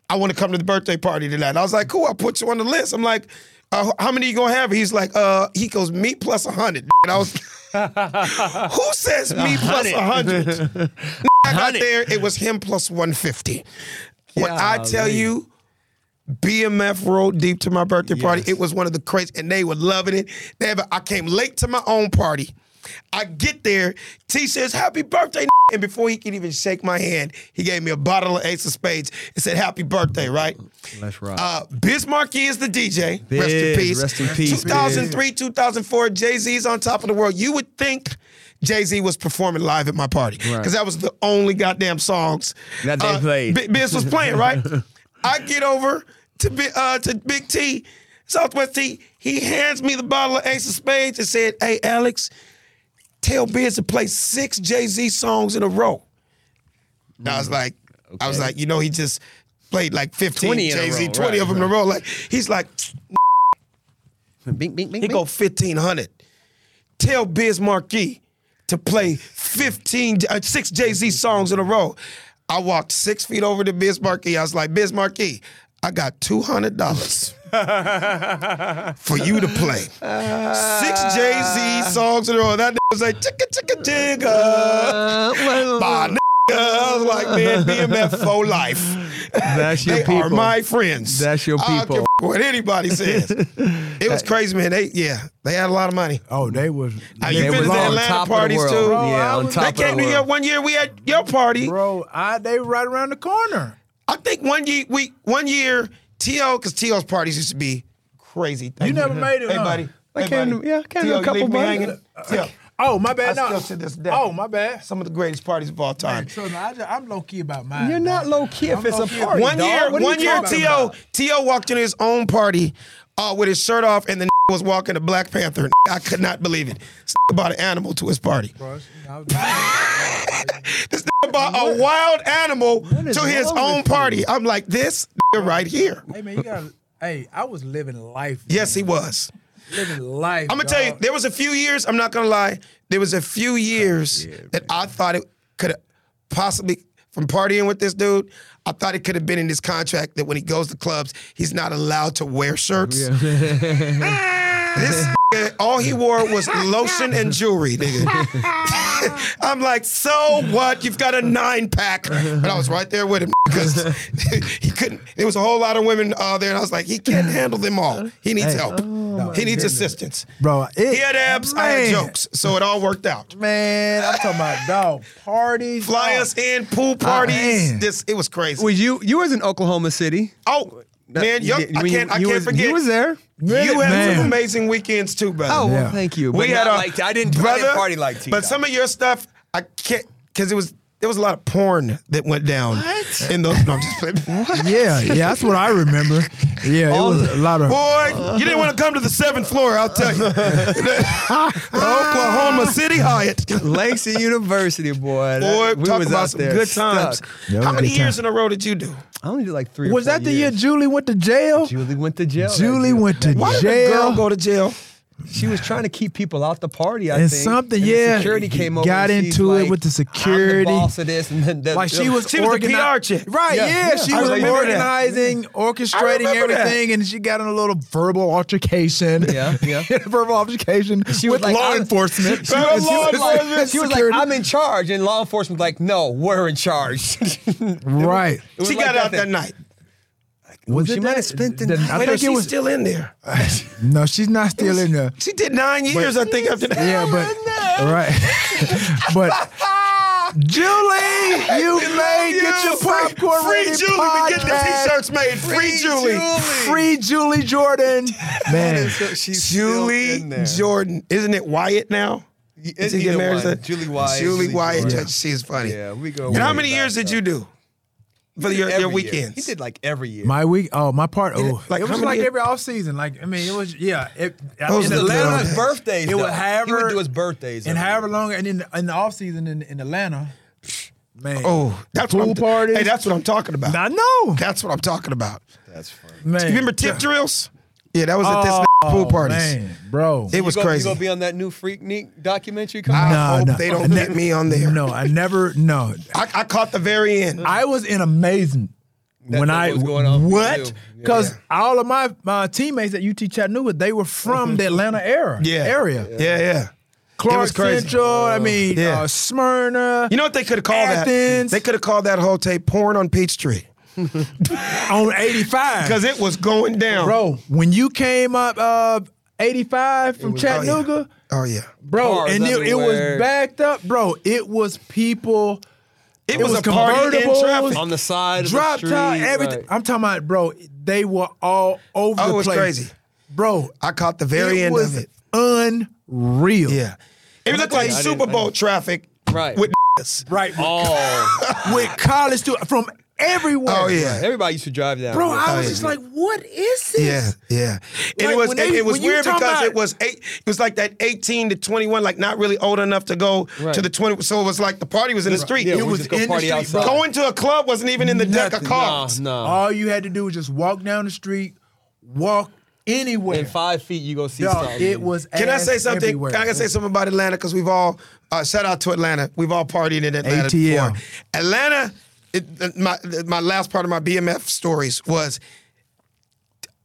I want to come to the birthday party tonight. And I was like, cool, I'll put you on the list. I'm like, Uh, how many you gonna have? He's like, uh, he goes, me plus a hundred. And I was, who says me plus a hundred? I got there, it was him plus one fifty. When yeah, I tell man. you, B M F rolled deep to my birthday yes. party. It was one of the crazy, and they were loving it. They have a, I came late to my own party. I get there, T says, happy birthday, and before he could even shake my hand, he gave me a bottle of Ace of Spades and said, happy birthday, right? That's right. Uh, Biz Markie is the D J. Biz, rest in peace. Rest in peace. two thousand three, two thousand four, Jay-Z's on top of the world. You would think Jay-Z was performing live at my party because right. that was the only goddamn songs that they uh, played. Biz was playing, right? I get over to, uh, to Big T, Southwest T. He hands me the bottle of Ace of Spades and said, hey, Alex, tell Biz to play six Jay-Z songs in a row. And I was like, okay. I was like, you know, he just played like fifteen Jay-Z, twenty right, of them right. in a row. Like, he's like, bing, bing, bing, he go fifteen hundred. Tell Biz Markie to play fifteen, uh, six Jay-Z songs in a row. I walked six feet over to Biz Markie. I was like, Biz Markie, I got two hundred dollars. For you to play six Jay-Z songs in a row. That nigga was like chicka chicka chicka. My nigga, I was like, man, B M F for life. That's your they people. They are my friends. That's your people. I don't give a what anybody says. It was crazy, man. They yeah, they had a lot of money. Oh, they was. Have you been to the Atlanta parties too? Bro, yeah, on top of the world. They came to your one year. We had your party, bro. I they were right around the corner. I think one year we one year. T O, because T O's parties used to be crazy. You never made it, huh? Hey, buddy. I hey, came buddy. to, yeah, came T O, to a couple buddies. Uh, oh, my bad. I no. still to this day. Oh, my bad. Some of the greatest parties of all time. Man, so no, I just, I'm low-key about mine. You're not low-key if it's low a party, One dog. year, one year, T O walked into his own party uh, with his shirt off, and the was walking to Black Panther. I could not believe it. This brought an animal to his party. Bro, this brought a wild animal to his own party. I'm like, this right here. Hey, man, you gotta, hey, I was living life. Man. Yes, he was. Living life, I'm going to tell you, there was a few years, I'm not going to lie, there was a few years oh, yeah, that man. I thought it could have possibly, from partying with this dude, I thought it could have been in his contract that when he goes to clubs, he's not allowed to wear shirts. Oh, yeah. This nigga, all he wore was lotion and jewelry, nigga. I'm like, so what? You've got a nine pack. And I was right there with him because he couldn't. There was a whole lot of women uh, there, and I was like, he can't handle them all. He needs hey, help. Oh he needs goodness. assistance. Bro, it, he had abs, man. I had jokes. So it all worked out. Man, I'm talking about dog parties. Fly dog. us in, pool parties. Oh, this It was crazy. Well, you, you was in Oklahoma City. Oh, man, yo, you, I can't, I can't was, forget. You was there. Really? You had Man. some amazing weekends too, brother. Oh, well, yeah. thank you. But we had a, like, I didn't, brother, I didn't party like T. But some of your stuff, I can't, because it was there was a lot of porn that went down. What? In those, no, I'm just playing. Yeah, yeah, that's what I remember. Yeah, it was a lot of. Boy, you didn't want to come to the seventh floor, I'll tell you. Oklahoma City Hyatt. Langston University, boy. Boy, we talk was about out some there good times. Stuck. How many years time. in a row did you do? I only did like three or Was four that the years. year Julie went to jail? Julie went to jail. Julie went to Why jail. Why did the girl go to jail? She was trying to keep people out the party, I and think. Something, and yeah. security came got over. Got into it like, with the security. I'm the boss of this. And then the, like she was, she was the P R chick. Right, yeah. yeah, yeah she I was organizing, that. orchestrating everything, that. and she got in a little verbal altercation. Yeah, yeah. verbal altercation she with was like, law I'm, enforcement. She was, she was, like, she was like, I'm in charge. And law enforcement was like, no, we're in charge. Right. It was, it she like got out that night. Was she might have spent the night. I think she's still in there. No, she's not still was, in there. She did nine years, but, I think, after that. Yeah, but right. But Julie, you may you. get your popcorn free, ready. Free Julie, podcast. We get the t-shirts made. Free, free Julie. Julie, free Julie Jordan. Man, so she's Julie still in there. Jordan, isn't it Wyatt now? Is he getting married? Julie Wyatt. Julie Wyatt. Yeah. She's funny. Yeah, we go. And how many years did you do? For your, your weekends. Year. He did like every year. My week, oh, my part, oh. Like, it was like years? every off season. Like, I mean, it was, yeah. It, I mean, in Atlanta, his birthdays. It though. would however, he would do his birthdays. And however long, and in, in the off season in, in Atlanta, man. Oh, that's pool what I'm, parties. Hey, that's what I'm talking about. I know. That's what I'm talking about. That's funny. Man. You remember tip drills? Yeah, that was at this oh, pool parties. Man, bro. So it was go, crazy. You gonna be on that new Freaknik documentary coming out? I no, hope no. they don't get me on there. No, I never, no. I, I caught the very end. I was in amazement that when I, was going on what? Because yeah. all of my, my teammates at U T Chattanooga, they were from mm-hmm. the Atlanta era, yeah. area. Yeah, yeah. yeah. Clark Central, uh, I mean, yeah. uh, Smyrna. You know what they could have called Athens. that? They could have called that whole tape Porn on Peachtree. On eighty-five. Because it was going down. Bro, when you came up uh, eighty-five from was, Chattanooga. Oh, yeah. Oh, yeah. Bro, Cars and it, it was backed up. Bro, it was people. It, it was, was a party in traffic. On the side of the street. Drop top, everything. Right. I'm talking about, bro, they were all over oh, the place. Oh, it was crazy. Bro. I caught the very end of it. Unreal. Yeah. It looked like I Super Bowl traffic. Right. With Right. Oh. With college students from everywhere. Oh yeah, everybody used to drive down. Bro, I was just like, "What is this?" Yeah, yeah. And like, it was they, it was weird because about... it was eight. It was like that eighteen to twenty-one, like not really old enough to go right. to the twenty. So it was like the party was in the street. Yeah, it was in the street. Bro. Going to a club wasn't even in the Nothing. deck of cards. No, no. All you had to do was just walk down the street, walk anywhere. In five feet, you go see Yo, something. It was. Can I say something? Everywhere. Can I say something about Atlanta? Because we've all uh, shout out to Atlanta. We've all partied in Atlanta A T L. Before. Atlanta. It, my my last part of my B M F stories was,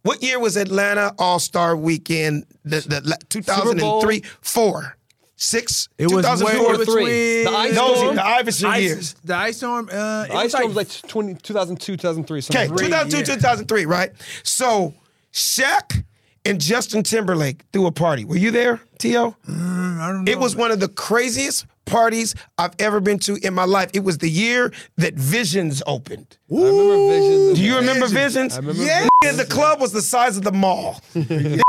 what year was Atlanta All-Star Weekend? The, the two thousand three, four, six. It was two thousand four, way three. The ice no, storm, the Iverson ice, years. The ice storm. Uh, the ice was storm like, was like twenty, two thousand two, two thousand three. Okay, two thousand two, yeah. two thousand three, right? So Shaq and Justin Timberlake threw a party. Were you there, T O? Mm, I don't know. It was one of the craziest parties I've ever been to in my life. It was the year that Visions opened. Ooh. I remember Visions. Do you remember Visions? Visions? I remember yeah. Visions. The club was the size of the mall.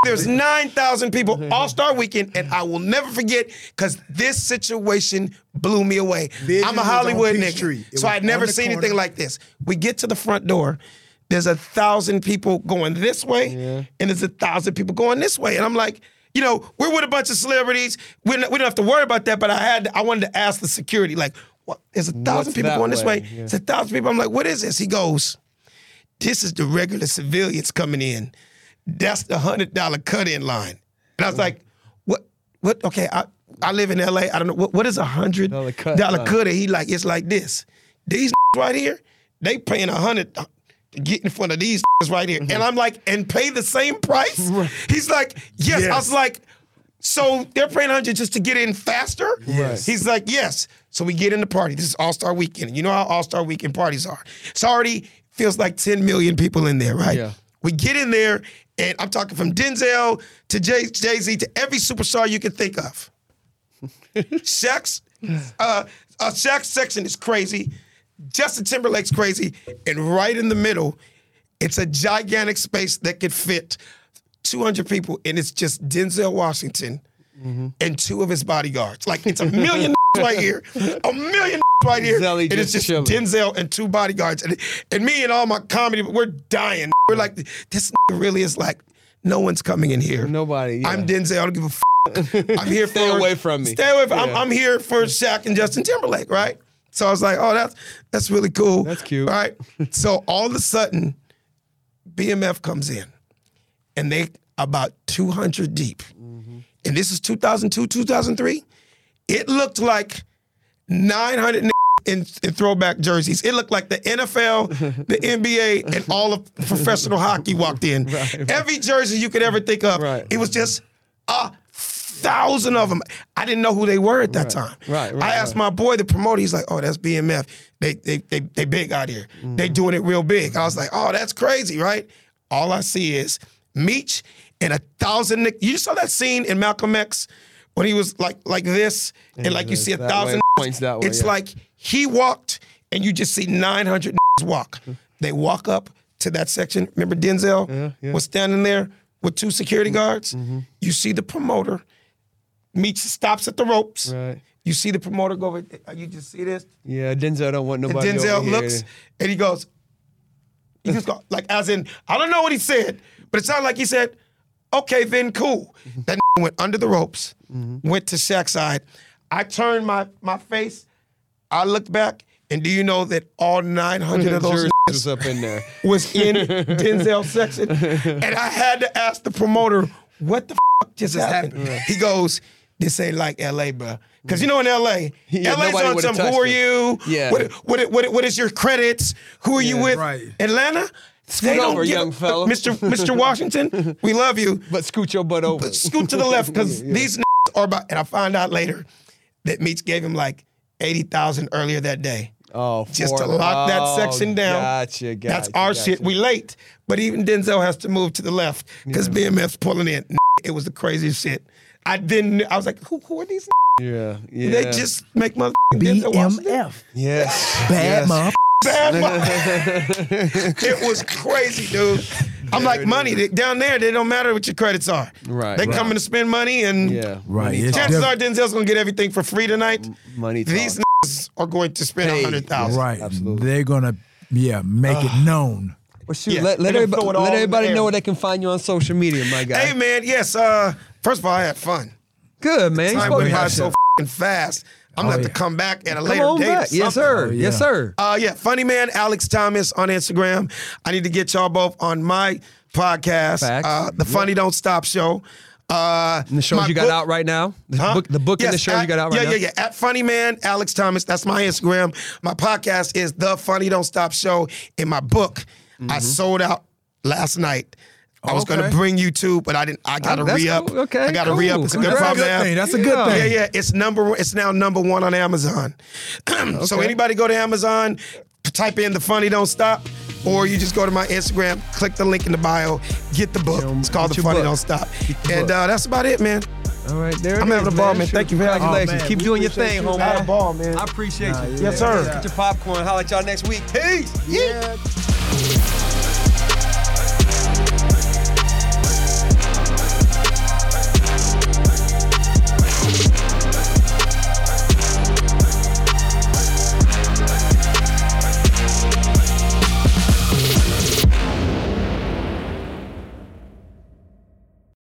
There's nine thousand people, All-Star Weekend, and I will never forget because this situation blew me away. Visions I'm a Hollywood nigga, so I'd never seen corner. anything like this. We get to the front door. There's a thousand people going this way, yeah. and there's a thousand people going this way. And I'm like, you know, we're with a bunch of celebrities. We don't have to worry about that, but I had to, I wanted to ask the security, like, what? There's a thousand What's people going way? this way. Yeah. There's a thousand people. I'm like, what is this? He goes, this is the regular civilians coming in. That's the one hundred dollars cut-in line. And I was like, what? What? Okay, I, I live in L A. I don't know. What, what is a one hundred dollars cut-in? Cut he like, it's like this. These right here, they paying one hundred dollars. Get in front of these right here. Mm-hmm. And I'm like, and pay the same price? Right. He's like, yes. yes. I was like, so they're paying one hundred just to get in faster? Yes. He's like, yes. So we get in the party. This is All-Star Weekend. You know how All-Star Weekend parties are. It's already feels like ten million people in there, right? Yeah. We get in there, and I'm talking from Denzel to Jay- Jay-Z to every superstar you can think of. Shaq's, uh, uh, Shaq's section is crazy. Justin Timberlake's crazy, and right in the middle, it's a gigantic space that could fit two hundred people, and it's just Denzel Washington mm-hmm. and two of his bodyguards. Like, it's a million right here, a million right here, Zelly and it's just chilling. Denzel and two bodyguards. And, and me and all my comedy, we're dying. We're like, this really is like, no one's coming in here. Nobody. Yeah. I'm Denzel. I don't give a f- I'm here Stay for, away from me. Stay away from yeah. I'm, I'm here for Shaq and Justin Timberlake, right? So I was like, oh, that's that's really cool. That's cute. All right. So all of a sudden, B M F comes in, and they about two hundred deep. Mm-hmm. and this is two thousand two, two thousand three, it looked like nine hundred niggas in, in throwback jerseys. It looked like the N F L, the N B A, and all of professional hockey walked in. Right, right. Every jersey you could ever think of, right. It was just a thousand of them. I didn't know who they were at that right. time. Right, right, I asked right. my boy, the promoter, he's like, oh, that's B M F. They they they, they big out here. Mm. They doing it real big. I was like, oh, that's crazy, right? All I see is Meech and a thousand niggas. You saw that scene in Malcolm X when he was like like this, and yeah, like you see a thousand points that way. It's yeah. like he walked, and you just see nine hundred walk. They walk up to that section. Remember Denzel yeah, yeah. was standing there with two security guards? Mm-hmm. You see the promoter. Meech stops at the ropes. Right. You see the promoter go over. You just see this? Yeah, Denzel don't want nobody and Denzel over looks, here. And he goes, he just goes, like, as in, I don't know what he said, but it sounded like he said, okay, then cool. That went under the ropes, mm-hmm. went to Shaq's side. I turned my, my face. I looked back, and do you know that all nine hundred of those was up in there was in Denzel's section? And I had to ask the promoter, what the fuck just happened? happened? He goes, this ain't like L A, bro. Because you know in L A, yeah, L A's on some, who are you? Yeah. What, what, what, what is your credits? Who are yeah, you with? Right. Atlanta? Scoot they over, young it. Fella. Mister Mister Washington, we love you. But scoot your butt over. But scoot to the left, because yeah, yeah. these n****s are about, and I found out later that Meech gave him like eighty thousand earlier that day. Oh, just to lock that oh, section down. Gotcha, gotcha. That's our gotcha. Shit. We late. But even Denzel has to move to the left, because yeah. B M F's pulling in. It was the craziest shit. I didn't, I was like, who, who are these n****s? Yeah, yeah. They just make my B M F. Yes. Bad yes. motherfuckers. It was crazy, dude. I'm like, money they, down there, they don't matter what your credits are. Right, they right. coming to spend money, and yeah, right. chances it's are Denzel's gonna get everything for free tonight. Money. These niggas are going to spend a hundred thousand. Right, absolutely. They're gonna, yeah, make uh, it known. Well, shoot, yeah, let, let everybody, let everybody know where they can find you on social media, my guy. Hey, man, yes. Uh, first of all, I had fun. Good, man. The time went by so f***ing fast. I'm going oh, to have yeah. to come back at a come later on date. Back. Yes, sir. Oh, yeah. Yes, sir. Uh, yeah, Funny Man, Alex Thomas on Instagram. I need to get y'all both on my podcast, uh, The Funny yeah. Don't Stop Show. Uh, and the shows you got book, out right now? The huh? book, the book yes, and the shows at, you got out right yeah, now? Yeah, yeah, yeah. At Funny Man, Alex Thomas. That's my Instagram. My podcast is The Funny Don't Stop Show. In my book, mm-hmm. I sold out last night. I was okay. going to bring you two, but I didn't. I got to oh, re-up. Cool. Okay, I got to cool. re-up. It's a good that's problem. That's a good thing. That's a good yeah. thing. Yeah, yeah. It's number. It's now number one on Amazon. Okay. So anybody go to Amazon, type in The Funny Don't Stop, or you just go to my Instagram, click the link in the bio, get the book. It's called The Funny book. Don't Stop. And uh, that's about it, man. All right, there it I'm is, having a ball, man. man. Thank you for having me. Oh, keep we doing your thing, homie. I had a ball, man. I appreciate nah, you. Yeah, yes, sir. Yeah. Get your popcorn. Holla at y'all next week. Peace. Yeah. yeah.